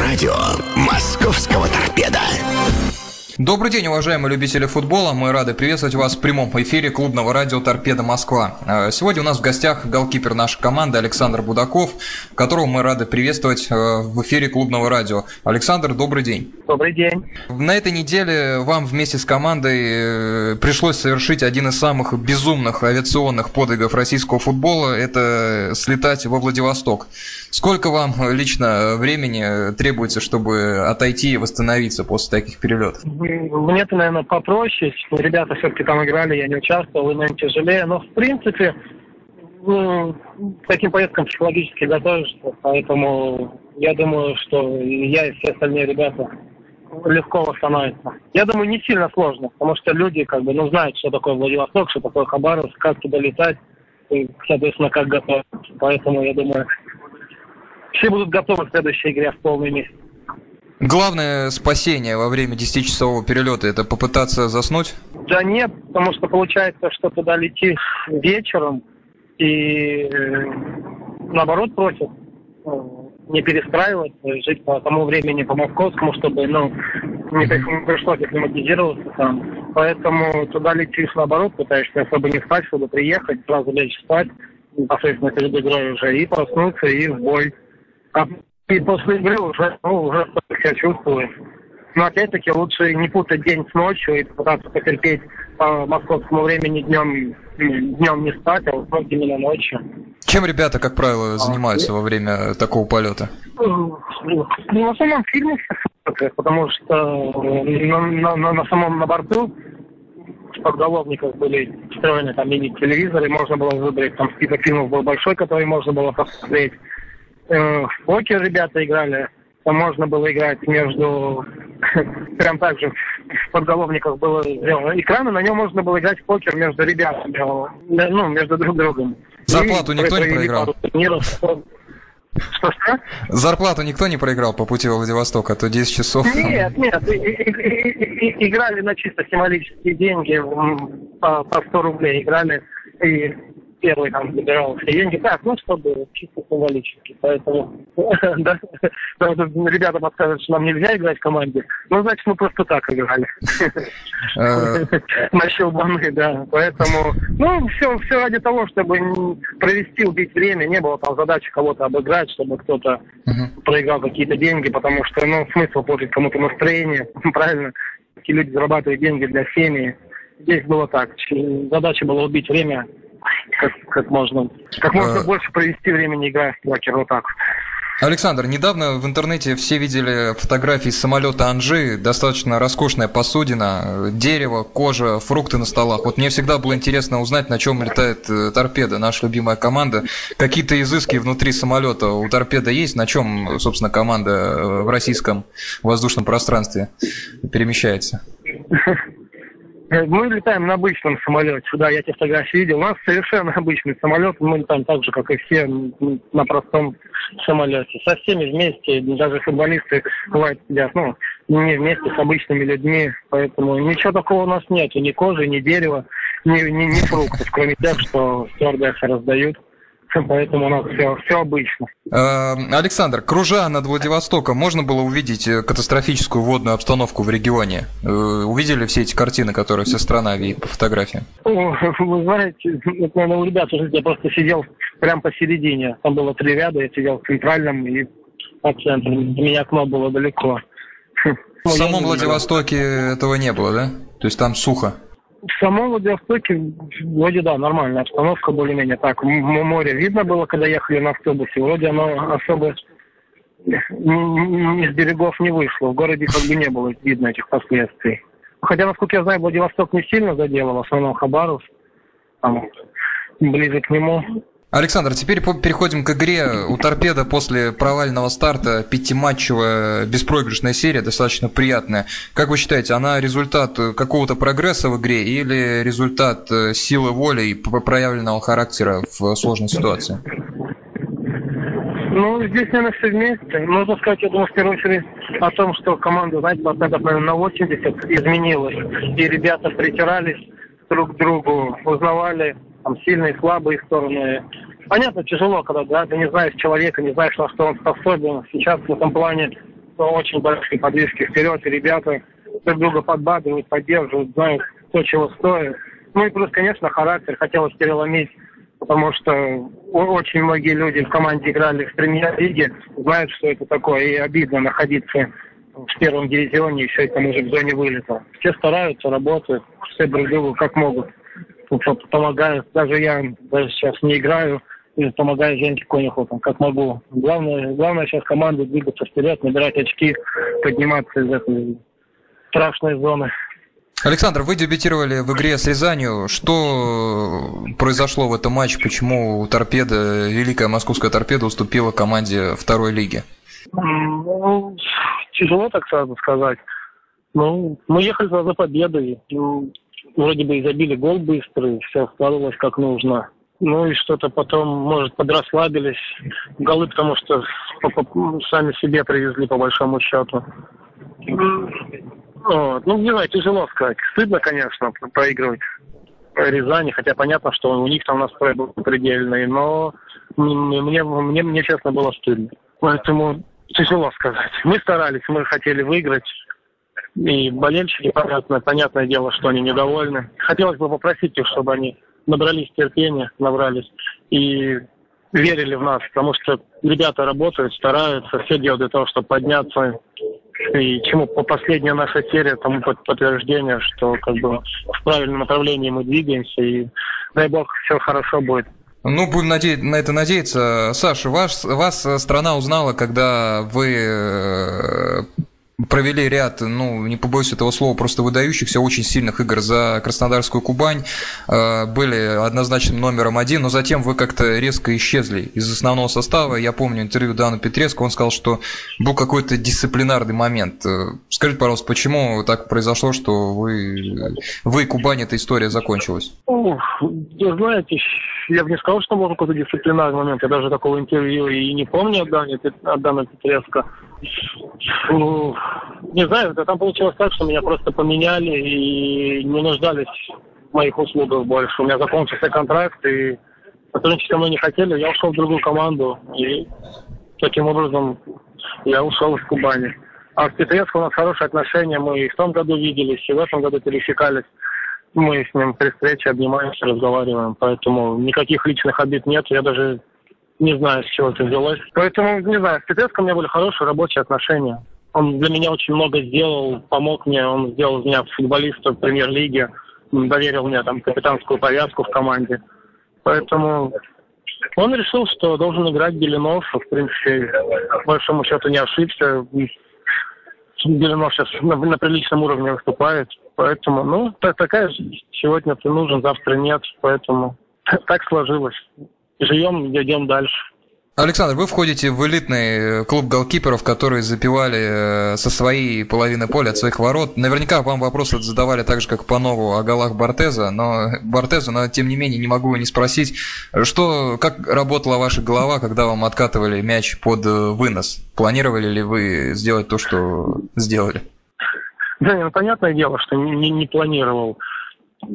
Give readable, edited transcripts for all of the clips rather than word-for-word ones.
Радио московского торпедо. Добрый день, уважаемые любители футбола. Мы рады приветствовать вас в прямом эфире клубного радио «Торпедо Москва». Сегодня у нас в гостях голкипер нашей команды Александр Будаков, которого мы рады приветствовать в эфире клубного радио. Александр, добрый день. Добрый день. На этой неделе вам вместе с командой пришлось совершить один из самых безумных авиационных подвигов российского футбола – это слетать во Владивосток. Сколько вам лично времени требуется, чтобы отойти и восстановиться после таких перелетов? Мне-то, наверное, попроще. Ребята все-таки там играли, я не участвовал, и нам тяжелее. Но, в принципе, к таким поездкам психологически готовишься. Поэтому я думаю, что я и все остальные ребята легко восстановятся. Я думаю, не сильно сложно, потому что люди знают, что такое Владивосток, что такое Хабаровск, как туда летать, и, соответственно, как готовиться. Поэтому, я думаю, все будут готовы к следующей игре в полной мере. Главное спасение во время 10-часового перелета – это попытаться заснуть? Да нет, потому что получается, что туда летишь вечером и наоборот просят не перестраиваться, жить по тому времени, по московскому, чтобы не пришлось акклиматизироваться там. Поэтому туда летишь наоборот, пытаешься особо не спать, чтобы приехать, сразу лечь спать, непосредственно перед игрой уже, и проснуться, и в бой. И после игры уже себя чувствую. Но опять-таки лучше не путать день с ночью и пытаться потерпеть по московскому времени днем не спать, а уснуть именно ночью. Чем ребята, как правило, занимаются во время такого полета? В основном фильмы, потому что на борту подголовников были встроены там мини-телевизоры, можно было выбрать, там список фильмов был большой, который можно было посмотреть. В покер ребята играли, там можно было играть между... Прям так же в подголовниках было сделано экраны, на нем можно было играть в покер между ребятами, между друг другом. Зарплату никто не проиграл? Что? Зарплату никто не проиграл по пути во Владивосток, а то 10 часов... Нет, играли на чисто символические деньги, по 100 рублей играли, и... Первый там выбирал все деньги, чтобы чисто символически. Поэтому ребята подсказывают, что нам нельзя играть в команде. Значит, мы просто так играли. На щелбаны, да. Поэтому, все ради того, чтобы провести, убить время. Не было там задачи кого-то обыграть, чтобы кто-то проиграл какие-то деньги, потому что, смысл портить кому-то настроение. Правильно? Такие люди зарабатывают деньги для семьи. Здесь было так. Задача была убить время. Как можно больше провести времени, играя в покер, вот так. Александр, недавно в интернете все видели фотографии с самолета Анжи, достаточно роскошная посудина, дерево, кожа, фрукты на столах. Вот мне всегда было интересно узнать, на чем летает торпедо, наша любимая команда. Какие-то изыски внутри самолета у торпедо есть? На чем, собственно, команда в российском воздушном пространстве перемещается? Мы летаем на обычном самолете, да, я те фотографии видел. У нас совершенно обычный самолет, мы летаем так же, как и все, на простом самолете. Со всеми вместе, даже футболисты бывают сидят, не вместе с обычными людьми, поэтому ничего такого у нас нет, ни кожи, ни дерева, ни фруктов, кроме тех, что стюардессы раздают. Поэтому у нас все обычно. Александр, кружа над Владивостоком, можно было увидеть катастрофическую водную обстановку в регионе? Увидели все эти картины, которые вся страна видит по фотографиям? Вы знаете, наверное, у ребят уже я просто сидел прямо посередине. Там было 3 ряда, я сидел в центральном и по центру. До меня окно было далеко. В самом Владивостоке этого не было, да? То есть там сухо? В самом Владивостоке вроде да, нормальная обстановка более-менее. Так, море видно было, когда ехали на автобусе. Вроде оно особо из берегов не вышло. В городе не было видно этих последствий. Хотя, насколько я знаю, Владивосток не сильно задело. В основном Хабаровск, ближе к нему. Александр, теперь переходим к игре. У «Торпедо» после провального старта 5-матчевая беспроигрышная серия, достаточно приятная. Как вы считаете, она результат какого-то прогресса в игре или результат силы воли и проявленного характера в сложной ситуации? Здесь, наверное, все вместе. Нужно сказать, я думаю, в первую очередь о том, что команда, процентов, наверное, на 80 изменилась. И ребята притирались друг к другу, узнавали сильные, слабые стороны Понятно, тяжело, когда да, ты не знаешь человека, не знаешь, на что он способен. Сейчас в этом плане очень большие подвижки вперед, и ребята друг друга подбадривают, поддерживают, знают, кто чего стоит. Ну и плюс, конечно, характер хотелось переломить, потому что очень многие люди в команде играли в премьер-лиге, знают, что это такое, и обидно находиться в первом дивизионе, еще и там уже в зоне вылета. Все стараются, работают, все друг другу как могут. Что-то помогают. Даже я даже сейчас не играю, и помогаю Женьке Конюхову, там, как могу. Главное сейчас команда двигаться вперед, набирать очки, подниматься из этой страшной зоны. Александр, вы дебютировали в игре с Рязанью. Что произошло в этом матче? Почему торпеда, великая московская торпеда, уступила команде второй лиги? Ну, тяжело так сразу сказать. Ну, мы ехали за победой. Вроде бы и забили гол быстрый, все складывалось как нужно. Ну и что-то потом, может, подрасслабились. Голы, потому что сами себе привезли, по большому счету. Вот. Ну, не знаю, тяжело сказать. Стыдно, конечно, проигрывать Рязани, хотя понятно, что у них там настрой был предельный, но мне честно, было стыдно. Поэтому тяжело сказать. Мы старались, мы хотели выиграть. И болельщики, понятное дело, что они недовольны. Хотелось бы попросить их, чтобы они набрались терпения, и верили в нас, потому что ребята работают, стараются, все делают для того, чтобы подняться. И чему последняя наша серия, тому подтверждение, что как бы в правильном направлении мы двигаемся, и дай бог, все хорошо будет. Ну, будем на это надеяться. Саша, вас страна узнала, когда вы провели ряд, ну, не побоюсь этого слова, просто выдающихся, очень сильных игр за Краснодарскую Кубань, были однозначным номером один, но затем вы как-то резко исчезли из основного состава. Я помню интервью Дану Петреску, он сказал, что был какой-то дисциплинарный момент. Скажите, пожалуйста, почему так произошло, что вы Кубань, эта история закончилась? Знаете, я бы не сказал, что был какой-то дисциплинарный момент, я даже такого интервью и не помню от Дана Петреска. Ну, не знаю, это там получилось так, что меня просто поменяли и не нуждались в моих услугах больше. У меня закончился контракт, и сотрудничество мы не хотели. Я ушел в другую команду, и таким образом я ушел из Кубани. А с Петрецком у нас хорошие отношения. Мы и в том году виделись, и в этом году пересекались. Мы с ним при встрече обнимаемся, разговариваем. Поэтому никаких личных обид нет. Я даже не знаю, с чего это взялось. Поэтому, не знаю, с Петрецком у меня были хорошие рабочие отношения. Он для меня очень много сделал, помог мне. Он сделал из меня футболиста в премьер-лиге, доверил мне там капитанскую повязку в команде. Поэтому он решил, что должен играть Деленов. В принципе, по большому счету не ошибся. Деленов сейчас на приличном уровне выступает. Поэтому, ну, такая сегодня ты нужен, завтра нет. Поэтому так сложилось. Живем, идем дальше. Александр, вы входите в элитный клуб голкиперов, которые забивали со своей половины поля, от своих ворот. Наверняка вам вопросы задавали так же, как по нову, о голах Бартеза, но тем не менее не могу не спросить, как работала ваша голова, когда вам откатывали мяч под вынос? Планировали ли вы сделать то, что сделали? Да, ну, понятное дело, что не планировал.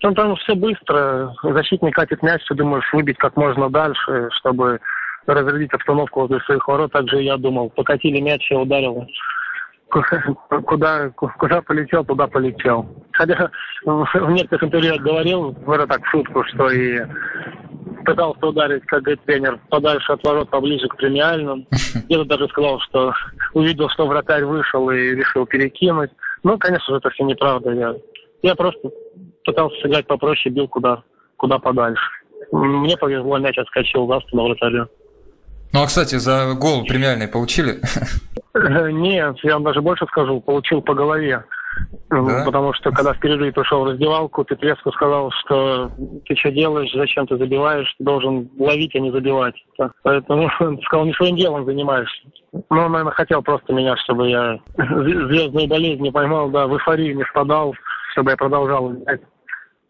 Там все быстро, защитник катит мяч, ты думаешь выбить как можно дальше, чтобы разрядить обстановку возле своих ворот. Так же я думал, покатили мяч, я ударил. Куда полетел, туда полетел. Хотя в некоторых интервью я говорил, это так в шутку, что и пытался ударить, как говорит тренер, подальше от ворот, поближе к премиальным. Я даже сказал, что увидел, что вратарь вышел и решил перекинуть. Ну, конечно же, это все неправда. Я просто пытался сыграть попроще, бил куда подальше. Мне повезло, мяч отскочил завтра на вратаря. Ну, а, кстати, за гол премиальный получили? Нет, я вам даже больше скажу, получил по голове. Да? Потому что, когда в перерыве пришел в раздевалку, Петреску сказал, что ты что делаешь, зачем ты забиваешь, ты должен ловить, а не забивать. Поэтому он сказал, не своим делом занимаешься. Ну, он, наверное, хотел просто меня, чтобы я звездную болезнь не поймал, да, в эйфорию не впадал, чтобы я продолжал играть.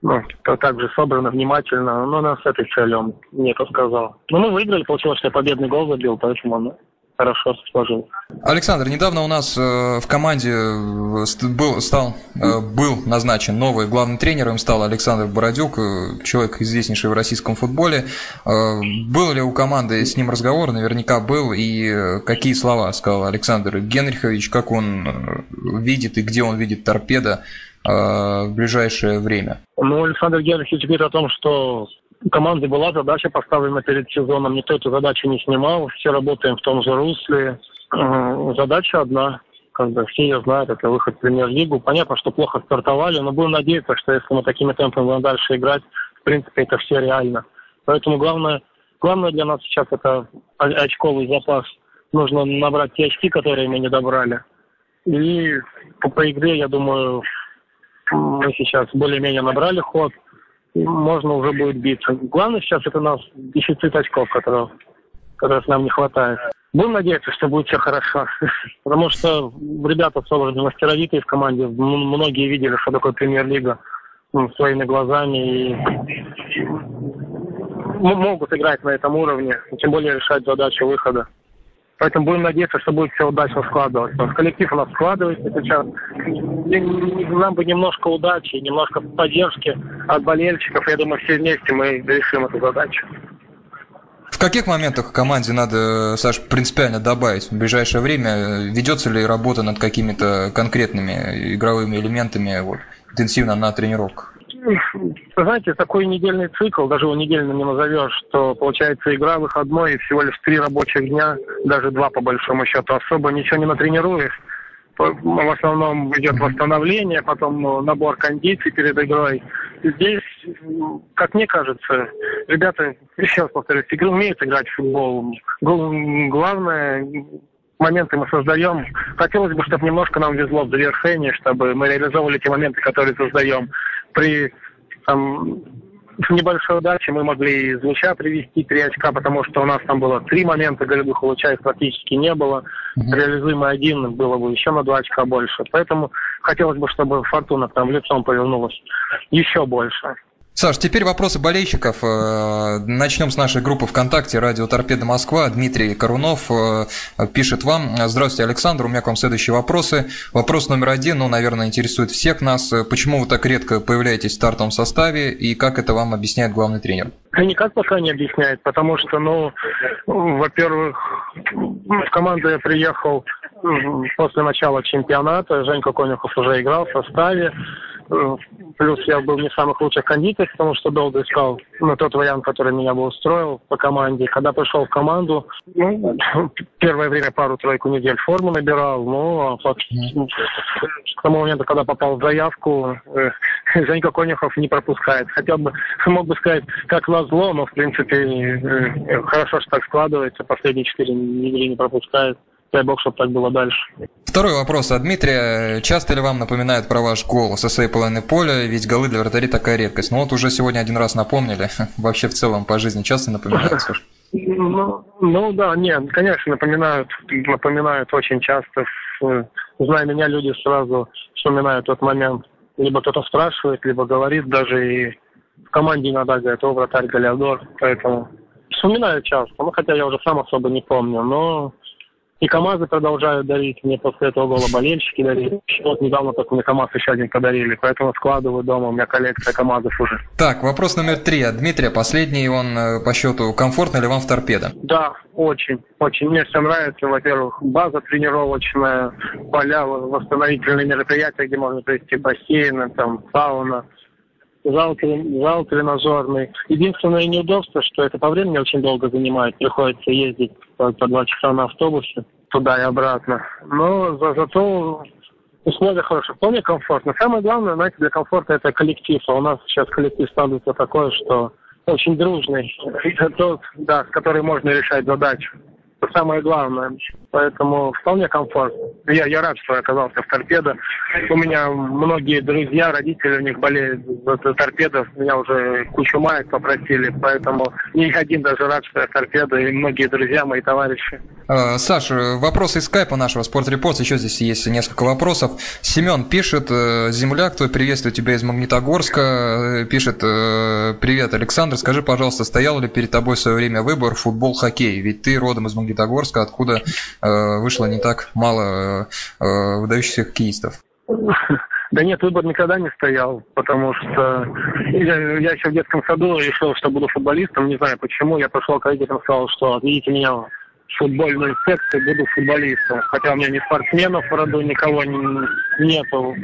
Ну, так же собрано, внимательно. Но нас с этой целью, мне это сказал. Ну, мы выиграли, получилось, что я победный гол забил, поэтому хорошо сложилось. Александр, недавно у нас в команде был назначен новый главным тренером, стал Александр Бородюк, человек известнейший в российском футболе. Был ли у команды с ним разговор? Наверняка был. И какие слова сказал Александр Генрихович, как он видит и где он видит Торпедо в ближайшее время? Ну, Александр Генрихович говорит о том, что у команды была задача поставлена перед сезоном. Никто эту задачу не снимал. Все работаем в том же русле. Задача одна. Все ее знают. Это выход в премьер-лигу. Понятно, что плохо стартовали, но будем надеяться, что если мы такими темпами будем дальше играть, в принципе, это все реально. Поэтому главное для нас сейчас это очковый запас. Нужно набрать те очки, которые мы не добрали. И по игре, я думаю, мы сейчас более-менее набрали ход. Можно уже будет биться. Главное сейчас это у нас дефицит очков, которых нам не хватает. Будем надеяться, что будет все хорошо. Потому что ребята собраны мастеровитые в команде. Многие видели, что такое премьер-лига своими глазами. И могут играть на этом уровне. Тем более решать задачу выхода. Поэтому будем надеяться, что будет все удачно складываться. Коллектив у нас складывается сейчас. Нам бы немножко удачи, немножко поддержки от болельщиков. Я думаю, все вместе мы решим эту задачу. В каких моментах команде надо, Саш, принципиально добавить в ближайшее время? Ведется ли работа над какими-то конкретными игровыми элементами интенсивно на тренировках? Знаете, такой недельный цикл, даже его недельным не назовешь, что получается игра, выходной и всего лишь 3 рабочих дня, даже 2 по большому счету, особо ничего не натренируешь. В основном идет восстановление, потом набор кондиций перед игрой. Здесь, как мне кажется, ребята, еще раз повторюсь, умеют играть в футбол. Главное, моменты мы создаем. Хотелось бы, чтобы немножко нам везло в завершении, чтобы мы реализовывали те моменты, которые создаем. При небольшой удаче мы могли из луча привести 3 очка, потому что у нас там было 3 момента голевых, у луча их практически не было. Реализуемый один было бы еще на 2 очка больше. Поэтому хотелось бы, чтобы фортуна там лицом повернулась еще больше. Саш, теперь вопросы болельщиков. Начнем с нашей группы ВКонтакте «Радио Торпедо Москва». Дмитрий Корунов пишет вам. Здравствуйте, Александр. У меня к вам следующие вопросы. Вопрос номер 1, наверное, интересует всех нас. Почему вы так редко появляетесь в стартовом составе и как это вам объясняет главный тренер? Никак пока не объясняет, потому что, во-первых, в команду я приехал после начала чемпионата. Женька Конюхов уже играл в составе. Плюс я был не в самых лучших кондициях, потому что долго искал тот вариант, который меня бы устроил по команде. Когда пришел в команду, первое время пару-тройку недель форму набирал, к тому моменту, когда попал в заявку, Женька Конюхов не пропускает. Хотя бы, мог бы сказать, как назло, но в принципе хорошо, что так складывается, последние 4 недели не пропускает. Дай бог, чтобы так было дальше. Второй вопрос от Дмитрия. Часто ли вам напоминают про ваш гол со своей половины поля? Ведь голы для вратарей такая редкость. Уже сегодня один раз напомнили. Вообще в целом по жизни часто напоминают? Да, нет, конечно, напоминают очень часто. Зная меня, люди сразу вспоминают тот момент. Либо кто-то спрашивает, либо говорит, даже и в команде иногда говорят, вратарь Галиадор. Поэтому вспоминают часто. Хотя я уже сам особо не помню, но... И КАМАЗы продолжают дарить. Мне после этого гола болельщики дарили. Недавно только мне КАМАЗ еще один подарили. Поэтому складываю дома. У меня коллекция КАМАЗов уже. Так, вопрос номер 3 от Дмитрия. Последний он по счету. Комфортно ли вам в Торпедо? Да, очень. Очень. Мне все нравится. Во-первых, база тренировочная, поля, восстановительные мероприятия, где можно привести бассейны, сауна, зал тренажерный. Единственное неудобство, что это по времени очень долго занимает. Приходится ездить по 2 часа на автобусе туда и обратно. Но зато условия хорошие. Вполне комфортно. Самое главное, знаете, для комфорта это коллектив. А у нас сейчас коллектив становится такой, что очень дружный. Это тот, с которым можно решать задачу. Это самое главное. Поэтому вполне комфортно. Я рад, что я оказался в Торпедо. У меня многие друзья, родители у них болеют за Торпедо. Меня уже кучу маек попросили. Поэтому не один даже рад, что я в Торпедо. И многие друзья, мои товарищи. Саша, вопросы из скайпа нашего «Спортрепорт». Еще здесь есть несколько вопросов. Семен пишет: «Земляк твой, приветствую тебя из Магнитогорска». Пишет: «Привет, Александр, скажи, пожалуйста, стоял ли перед тобой в свое время выбор футбол-хоккей? Ведь ты родом из Магнитогорска, откуда вышло не так мало выдающихся хоккеистов». Да нет, выбор никогда не стоял, потому что я еще в детском саду решил, что буду футболистом. Не знаю почему, я пошел к родителям и сказал, что видите меня в футбольную секцию, буду футболистом. Хотя у меня ни спортсменов в роду, никого нету.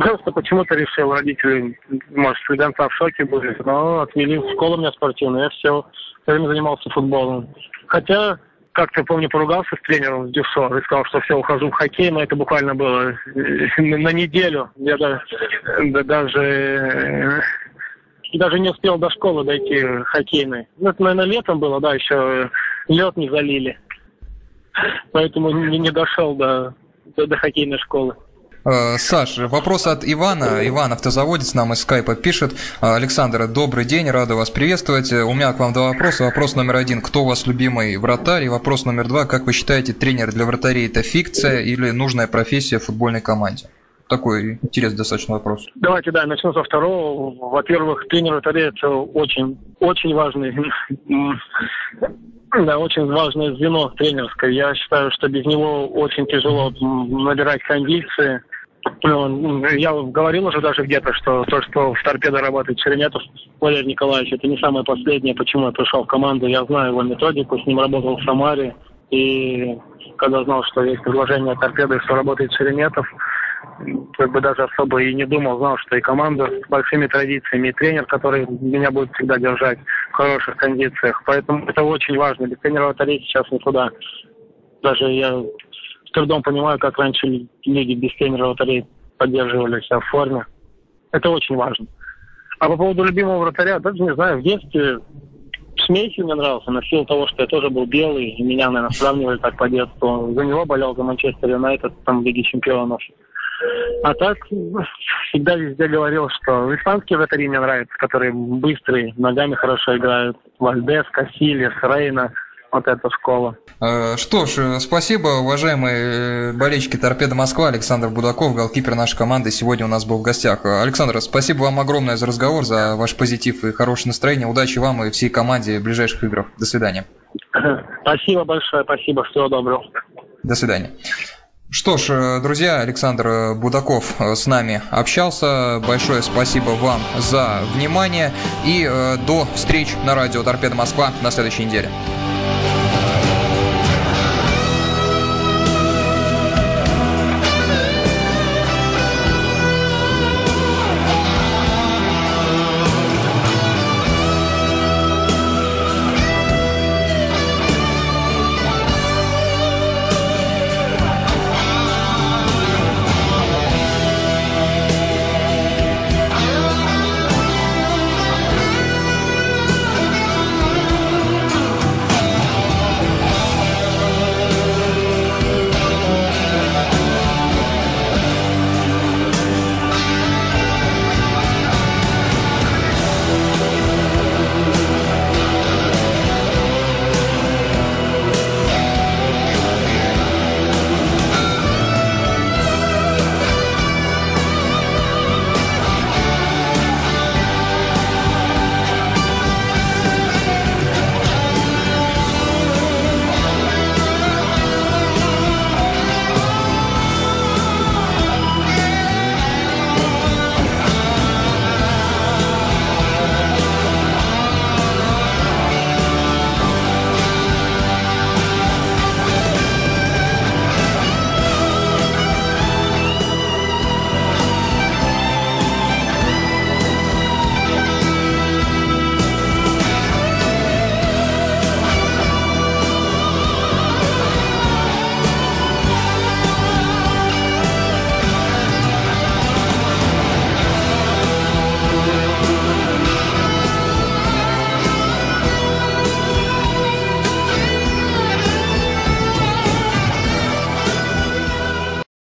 Просто почему-то решил, родители, может, до конца в шоке были, но отвели в школу меня спортивную. Я все время занимался футболом. Хотя... как-то, я помню, поругался с тренером с Дюшо и сказал, что все, ухожу в хоккей, но это буквально было на неделю. Я даже не успел до школы дойти хоккейной. Ну, это, наверное, летом было, да, еще лед не залили. Поэтому не дошел до хоккейной школы. Саш, вопрос от Ивана. Иван, автозаводец, нам из скайпа пишет: «Александр, добрый день, рада вас приветствовать. У меня к вам два вопроса. Вопрос номер один: кто у вас любимый вратарь? И вопрос номер два: как вы считаете, тренер для вратарей — это фикция или нужная профессия в футбольной команде?» Такой интересный достаточно вопрос. Давайте, да, начну со второго. Во-первых, тренер вратарей — это очень, очень важный, да, очень важное звено тренерское. Я считаю, что без него очень тяжело набирать кондиции. Я говорил уже даже где-то, что то, что в «Торпедо» работает Шереметов Валерий Николаевич, это не самое последнее, почему я пришел в команду. Я знаю его методику, с ним работал в Самаре. И когда знал, что есть предложение «Торпедо» и что работает Шереметов, как бы даже особо и не думал, знал, что и команда с большими традициями, и тренер, который меня будет всегда держать в хороших кондициях. Поэтому это очень важно. Без тренера вратарей сейчас никуда. Даже я с трудом понимаю, как раньше лиги без тренера вратарей поддерживались в форме. Это очень важно. А по поводу любимого вратаря, даже не знаю, в детстве Смейхи мне нравился, но в силу того, что я тоже был белый, и меня, наверное, сравнивали так по детству. За него болел, за Манчестер Юнайтед, там, Лиги Чемпионов. А так, всегда везде говорил, что испанские вратари мне нравятся, которые быстрые, ногами хорошо играют. Вальдес, Касильяс, Рейна. Вот эта школа. Что ж, спасибо, уважаемые болельщики «Торпедо Москва». Александр Будаков, голкипер нашей команды, сегодня у нас был в гостях. Александр, спасибо вам огромное за разговор, за ваш позитив и хорошее настроение. Удачи вам и всей команде в ближайших играх. До свидания. Спасибо большое, спасибо, всего доброго. До свидания. Что ж, друзья, Александр Будаков с нами общался. Большое спасибо вам за внимание и до встреч на радио «Торпедо Москва» на следующей неделе.